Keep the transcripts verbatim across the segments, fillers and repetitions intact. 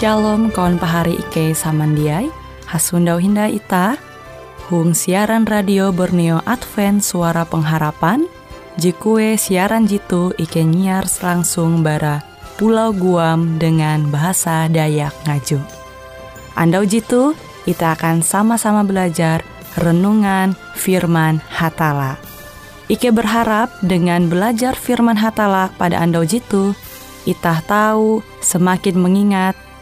Shalom kawan pahari Ike Samandiai, Hasundau Hinda Ita, Hung siaran radio Borneo Advent Suara Pengharapan, Jikue siaran jitu Ike nyiar langsung bara Pulau Guam dengan bahasa Dayak Ngaju. Andau jitu, kita akan sama-sama belajar renungan firman Hatala. Ike berharap dengan belajar firman Hatala pada andau jitu, itah tahu semakin mengingat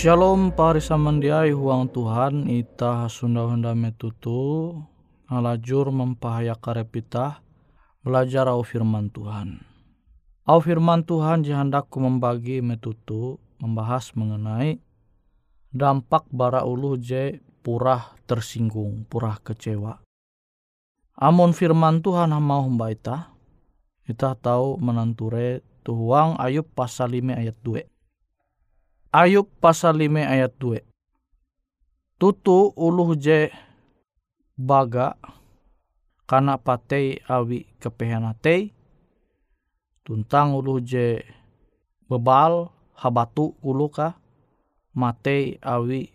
Shalom parisamandiai huang Tuhan ita hasunda-hunda metutu ngalajur mempahaya karepitah belajar au firman Tuhan. Au firman Tuhan jihandakku membagi metutu membahas mengenai dampak bara uluh je purah tersinggung, purah kecewa. Amun firman Tuhan hamau hamba ita, ita tahu menanture tuhuang Ayub pasal lima ayat dua. Ayub pasal lima ayat dua. Tutu uluh je baga kana patei awi kepehanatei. Tuntang uluh je bebal habatu uluka matei awi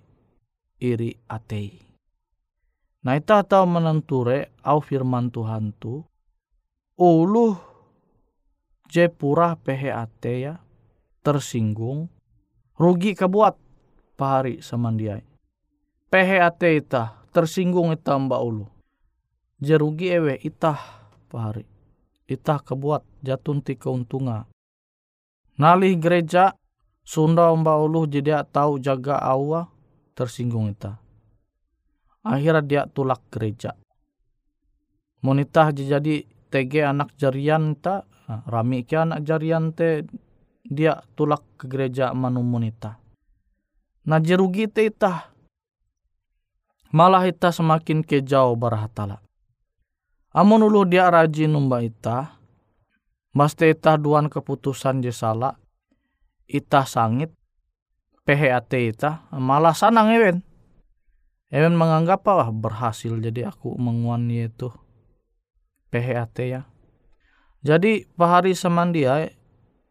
iri atei. Nah ita tau menenture au firman Tuhan tu uluh je purah pehe ateya tersinggung. Rugi kabuat pahari samandiai. Pehe ate itah, tersinggung itah mba ulu. Jerugi ewe itah pahari. Itah kabuat jatun ti keuntunga. Nalih gereja, sunda mba ulu jadi tahu jaga awa, tersinggung itah. Akhirnya dia tulak gereja. Monitah jadi tege anak jarian itah, rami ke anak jarian te, dia tulak ke gereja manumun ita. Nah jerugi te ita. Malah ita semakin kejauh barahatala. Amun uluh dia rajin umba ita. Maste ita duan keputusan je salah. Ita sangit. P H A T ita. Malah sanang ewen. Ewen menganggap wah berhasil jadi aku menguan yaitu P H A T ya. Jadi pahari samandiai.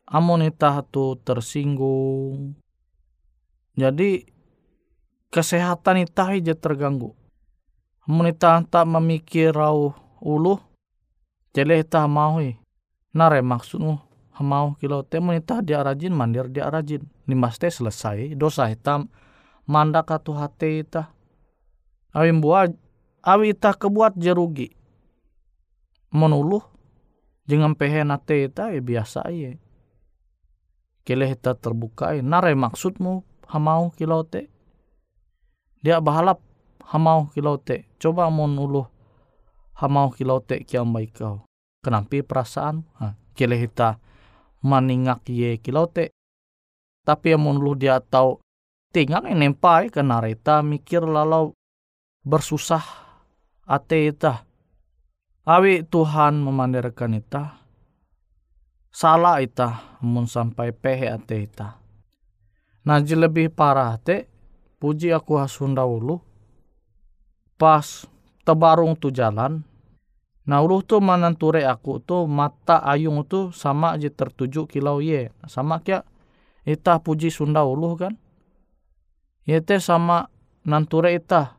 Amun itah tu tersinggung. Jadi kesehatan itah je terganggu. Amun itah tak memikir rauh uluh. Jeleh itah mauhi. Nare maksudmu mau kilau teh mun itah dia rajin mandir dia rajin. Nimas teh selesai dosa hitam mandak atuh hate itah. Awi buat awi itah kebuat jerugi. Mun uluh jeung empehen ate itah ya biasa ye. Keleh ita terbukai, nare maksudmu hamau kilau te. Dia bahalap hamau kilau te. Coba mun uluh hamau kilau te kiam baik kau. Kenampi perasaan? Ha, keleh ita maningak ye kilau te. Tapi mun uluh dia tahu tinggal nempai ke nare ita mikir lalau bersusah ate ita. Awi Tuhan memandirkan ita. Salah itah mun sampai P H A T itah. Naji lebih parah te, puji aku hasunda ulu. Pas tebarung tu jalan, nah ulu tu mananture aku tu mata ayung tu sama aja tertuju kilau ye. Sama kya itah puji sunda ulu kan. Ye te sama nanture itah.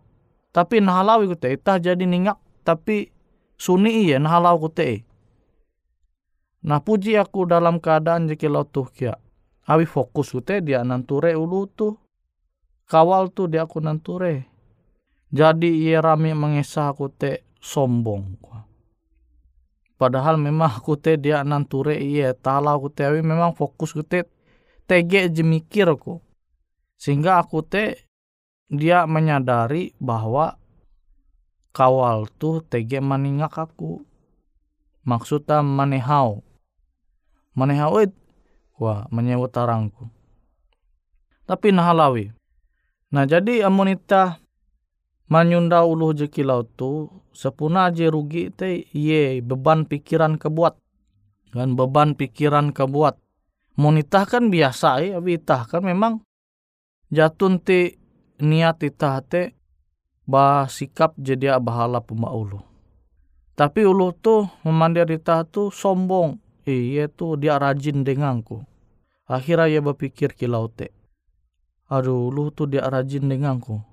Tapi nahalau ikut itah jadi ningak. Tapi suni ye nahalau kute. Nah puji aku dalam keadaan jeki lotuh kia. Awi fokus kute dia nanture ulu tuh. Kawal tuh dia aku nanture. Jadi ia rame mengesah kute sombong. Padahal memang kute dia nanture ia talau kute. Awi memang fokus kute tege jemikir aku. Sehingga aku te dia menyadari bahwa kawal tuh tege meningak aku. Maksudnya manehau. Manehawit, wah menyewa tarangku. Tapi nahalawi. Nah jadi amunita manyunda uluh jekilau tu sepuna je rugi te ye beban pikiran kebuat. Kan beban pikiran kebuat. Munitah kan biasa ya, itah kan memang jatun ti niat itah te bah sikap jadi abahala pemba uluh. Tapi uluh tu memandir itah tu sombong. Iya tu dia rajin denganku. Akhirnya ia berpikir kilau te. Aduh lu tu dia rajin denganku.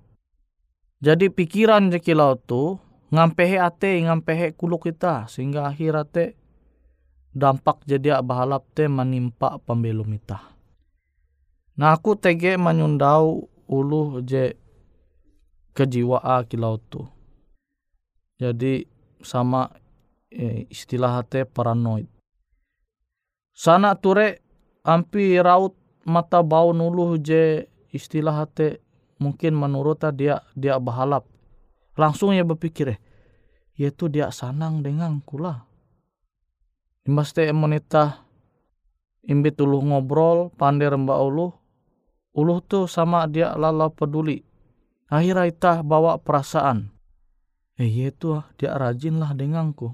Jadi pikiran je kilau tu ngampehe ate ngampehe kuluk kita sehingga akhirnya te dampak jadi bahalap te menimpa pembelum kita. Nah aku tege menyundau uluh je kejiwaan kilau tu. Jadi sama eh, istilah te paranoid. Sana ture ampi raut mata bau nuluh je istilah hati mungkin menurut dia dia bahalap. Langsung ya berpikir eh, yaitu dia sanang dengan kula. Imbas teh menitah imbit uluh ngobrol pandai remba uluh. Uluh tuh sama dia lalau peduli. Akhirnya itah bawa perasaan. Eh yaitu dia rajinlah denganku.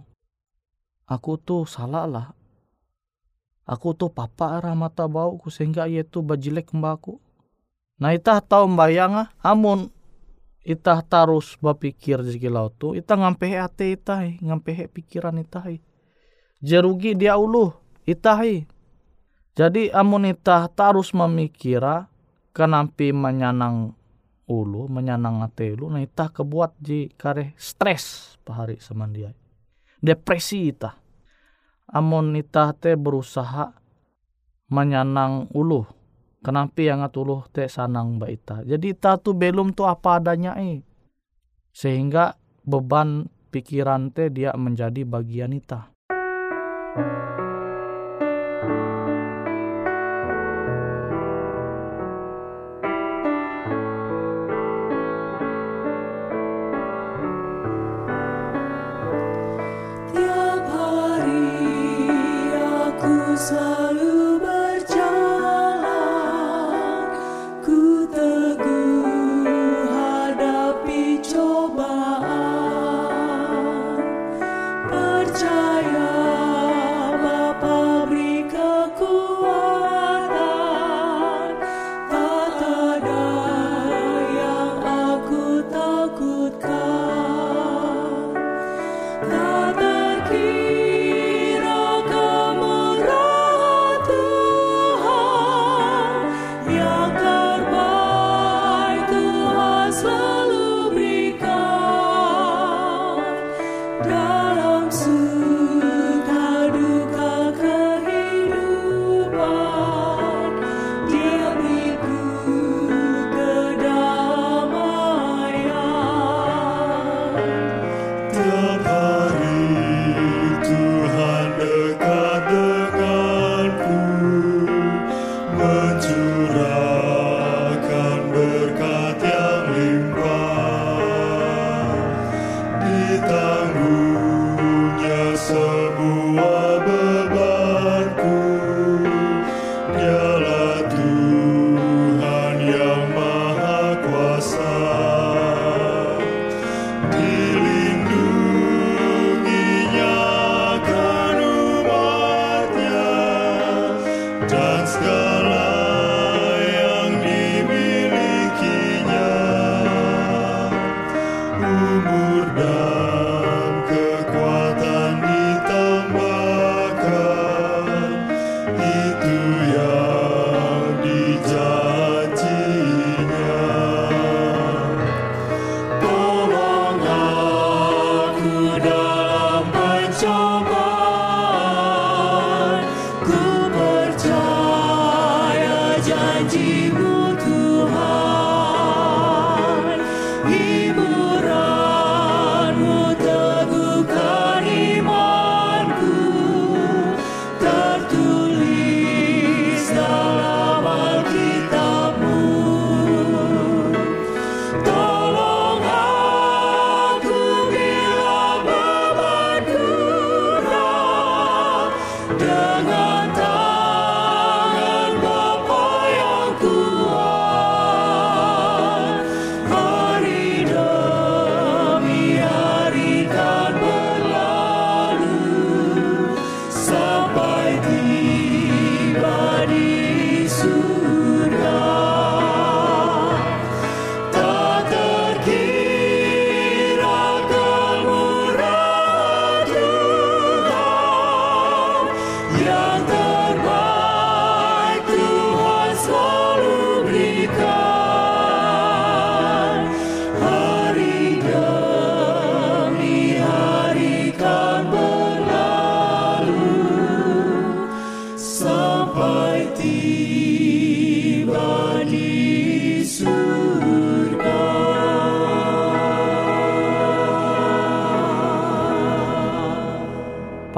Aku tuh salah lah. Aku tuh papa arah mata bauku sehingga yaitu bajilek mbaku. Nah itah tau mbayang amun itah tarus bapikir segilau tu, itah ngampehe ate itah, ngampehe pikiran itah. Jerugi dia uluh itah. Jadi amun itah tarus memikira kenampi menyanang ulu, menyanang ate ulu, nah itah kebuat di kareh stres pahari sama dia. Depresi itah. Amun itah te berusaha menyanang uluh. Kenapa yang ngatuluh te sanang mbak ita. Jadi ita tu belum tu apa adanya eh. Sehingga beban pikiran te dia menjadi bagian ita. Tiap hari aku selalu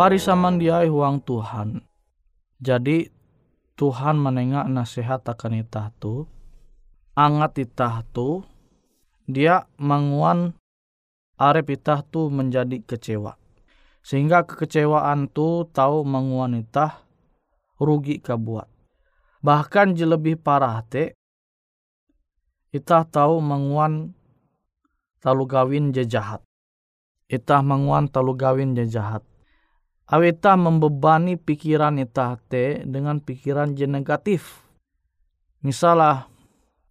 parisaman diai huang Tuhan. Jadi Tuhan menengak nasihat akan itah tu. angat itah tu, dia manguan arep itah tu menjadi kecewa. Sehingga kekecewaan tu tau manguan itah rugi kabuat. Bahkan je lebih parah te, itah tau manguan talu gawin je jahat. Itah manguan talu gawin je jahat. Awitah membebani pikiran itah te dengan pikiran je negatif. Misalah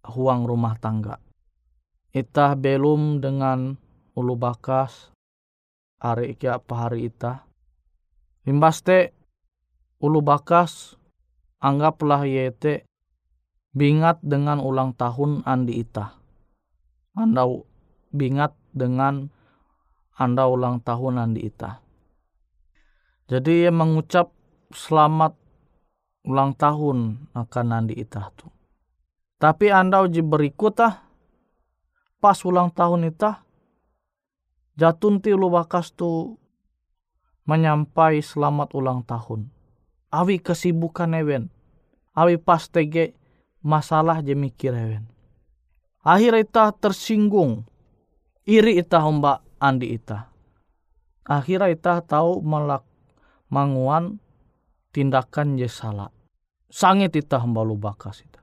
huang rumah tangga. Itah belum dengan ulu bakas hari ikia pahari itah. Limbas te ulu bakas anggaplah yete bingat dengan ulang tahun andi itah. Andau bingat dengan anda ulang tahun andi itah. Jadi ia mengucap selamat ulang tahun akan andi itah tu. Tapi andau je berikutah, pas ulang tahun itah, jatun ti ulu bakas tu menyampai selamat ulang tahun. Awi kesibukan ewen, awi pas tege masalah je mikir ewen. Akhir itah tersinggung, iri itah umba andi itah. Akhir itah tahu melak manguan tindakan je salah. Sangit itah umba ulu bakas itah.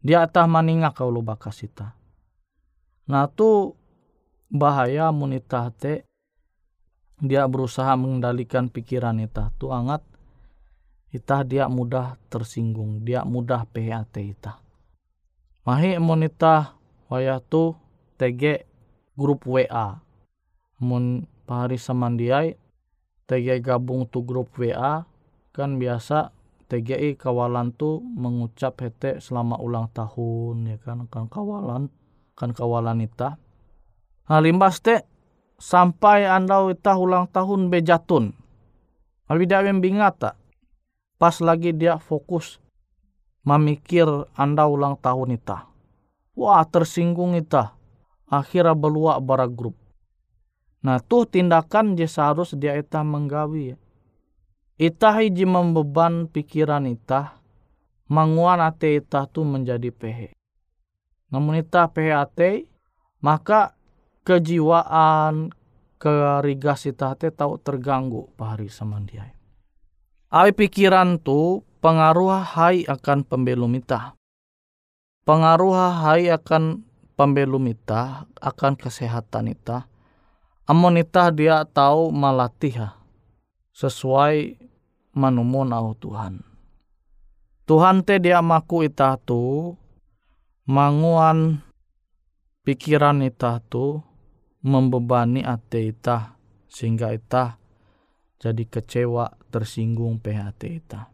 Dia tah maningak ka ulu bakas itah. Nah tu bahaya mun itah te dia berusaha mengendalikan pikiran itah tu angat itah dia mudah tersinggung, dia mudah P H T itah. Mahi mun itah wayah tu tege grup W A. Mun pahari samandiai tege gabung tu grup W A kan biasa T G I kawalan tu mengucap hete selama ulang tahun ya kan kan kawalan kan kawalan itah. Nah limbas te sampai andau itah ulang tahun bejatun. Abi dia bingat pas lagi dia fokus memikir andau ulang tahun itah. Wah tersinggung itah. Akhirnya beluak bara grup. Nah tuh tindakan je seharus dia itah menggawi ya. Itah hiji membeban pikiran itah, manguan ate itah tu menjadi P H. Namun itah P H T, maka kejiwaan, kerigas itah te tau terganggu pahari samandiai. Ai pikiran tu pengaruh hai akan pembelum itah. Pengaruh hai akan pembelum itah, akan kesehatan itah. Amun itah dia tau malatihah sesuai manumun au Tuhan. Tuhan te dia maku itah tu manguan pikiran itah tu membebani ate itah sehingga itah jadi kecewa tersinggung P H T itah.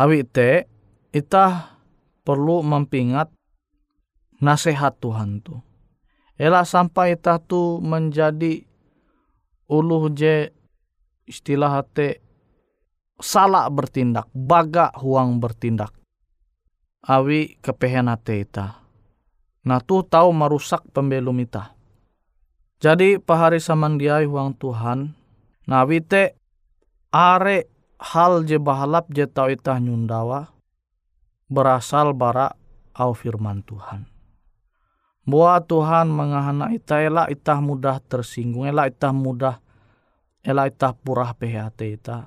Awi te itah perlu mempingat nasihat Tuhan tu. Ela sampai itah tu menjadi uluh je istilah hati salah bertindak, baga huang bertindak. Awi kepehen hati itah. Nah tu tahu merusak pembelum itah. Jadi pahari samandiai huang Tuhan. Nah awi te are hal je bahalap je tau itah nyundawa berasal bara au firman Tuhan. Buah Tuhan mengahana itah elak itah mudah tersinggung, elak itah mudah Ela itah purah P H T itah.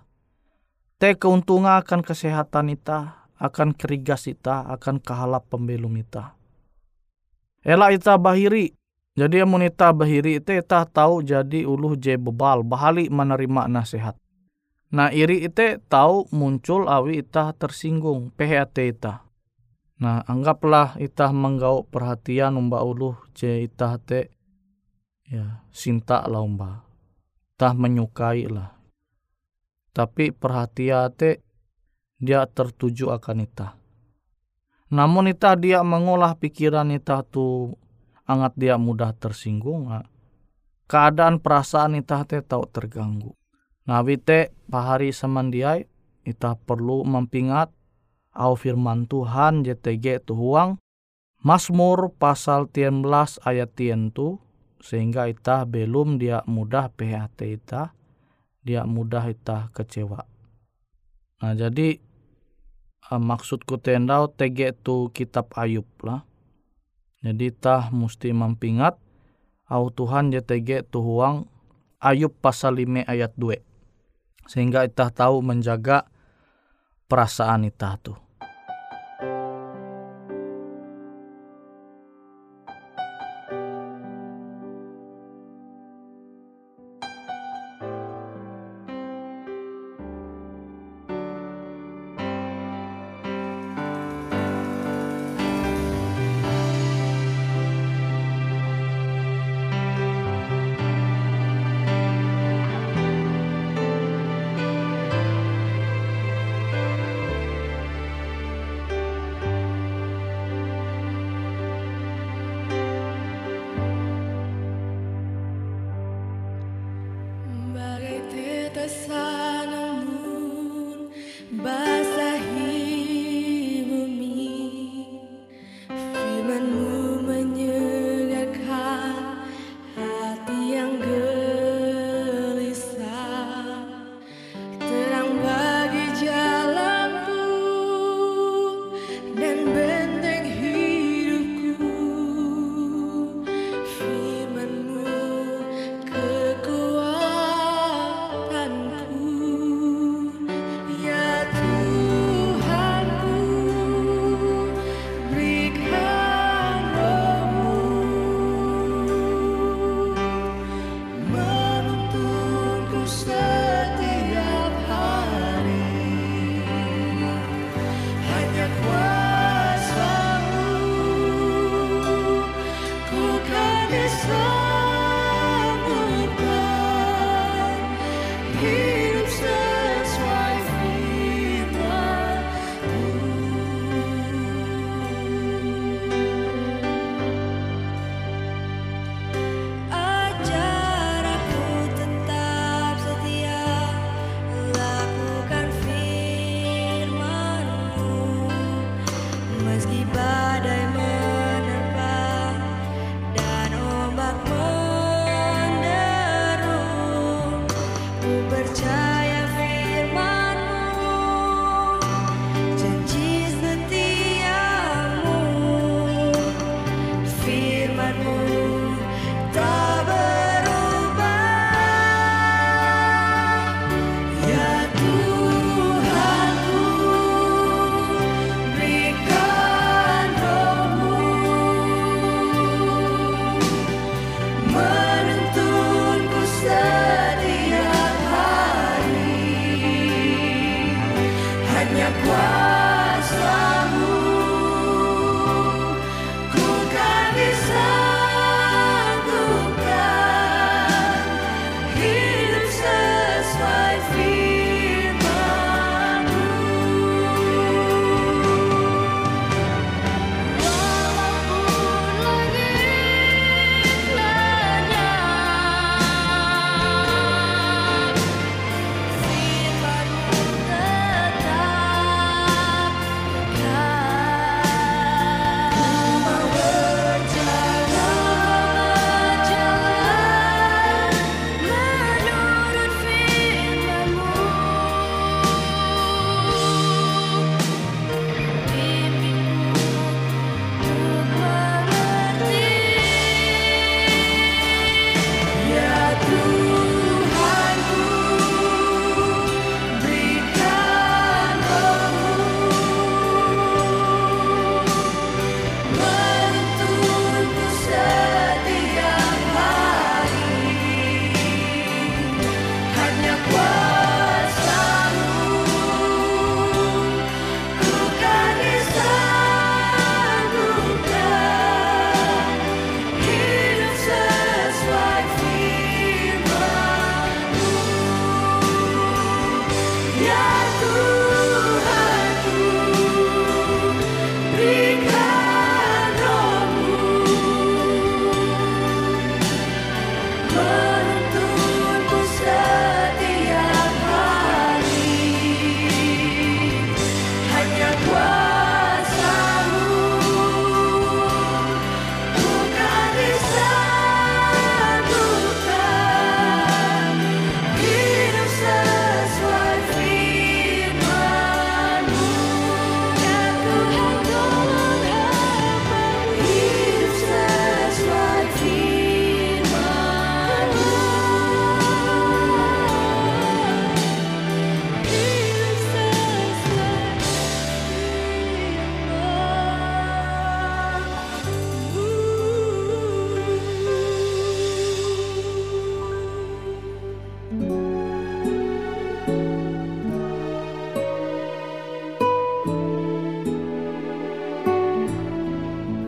Te keuntungan akan kesehatan itah, akan kerigas itah, akan kehalap pembelum itah. Ela itah bahiri. Jadi amun itah bahiri itah, itah tahu jadi uluh je bebal, bahali menerima nasihat. Nah iri itah tahu muncul awi itah tersinggung P H T itah. Nah anggaplah itah menggau perhatian umba uluh je itah te ya sinta lah umba. Tah menyukai lah. Tapi perhatian te dia tertuju akan itah. Namun itah dia mengolah pikiran itah tu angat dia mudah tersinggung. Keadaan perasaan itah te tau terganggu. Nabi te pahari samandiai itah perlu mempingat au firman Tuhan J T G tuhuang Mazmur pasal tienbelas ayat tien tu. Sehingga itah belum dia mudah P H T itah, dia mudah itah kecewa. Nah jadi eh, maksudku tendau T G tu kitab Ayub lah. Jadi tah musti mampingat au Tuhan J T G tuhuang Ayub pasal lima ayat dua. Sehingga itah tahu menjaga perasaan itah tuh. Meski badai menerpa dan ombak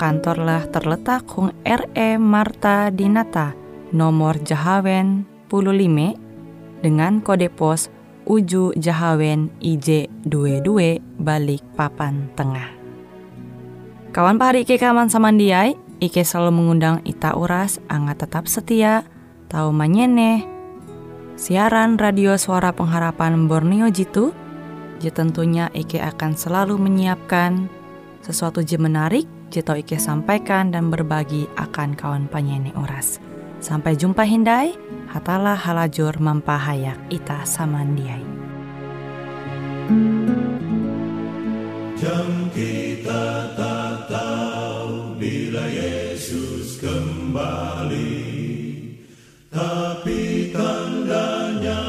kantorlah terletak Hung R E Marta Dinata, nomor Jahawen lima lima, dengan kode pos Uju Jahawen I J dua puluh dua Balikpapan Tengah. Kawan pahari Ike kaman samandiai, Ike selalu mengundang ita uras, anga tetap setia, tau manyeneh. Siaran Radio Suara Pengharapan Borneo jitu, je tentunya Ike akan selalu menyiapkan sesuatu je menarik, je tau Ike sampaikan dan berbagi akan kawan penyanyi oras. Sampai jumpa hindai, hatalah halajur mampahayak ita samandiai. Jam kita tak tahu bila Yesus kembali, tapi tandanya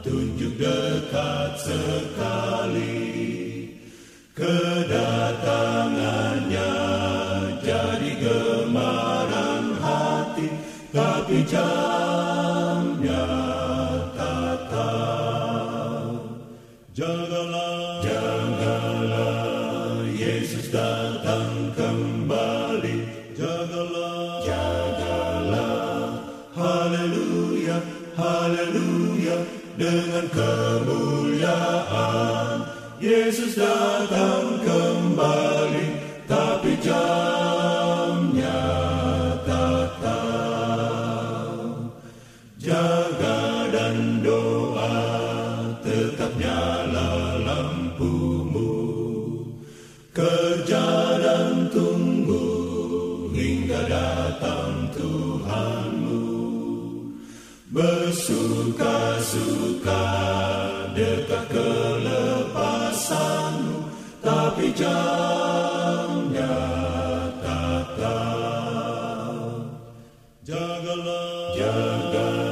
tunjuk dekat sekali. Kedatangannya jadi gemaran hati, tapi jamnya tak tahu. Jagalah, jagalah, Yesus datang kembali. Jagalah, jagalah, haleluya, haleluya, dengan kemuliaan. Yesus datang kembali, tapi jamnya tak tahu. Jaga dan doa, tetap nyala lampumu. Kerja dan tunggu hingga datang Tuhanmu. Bersuka-suka dekat kelepasanmu, tapi jamnya tak tahu. Jagalah, jagalah.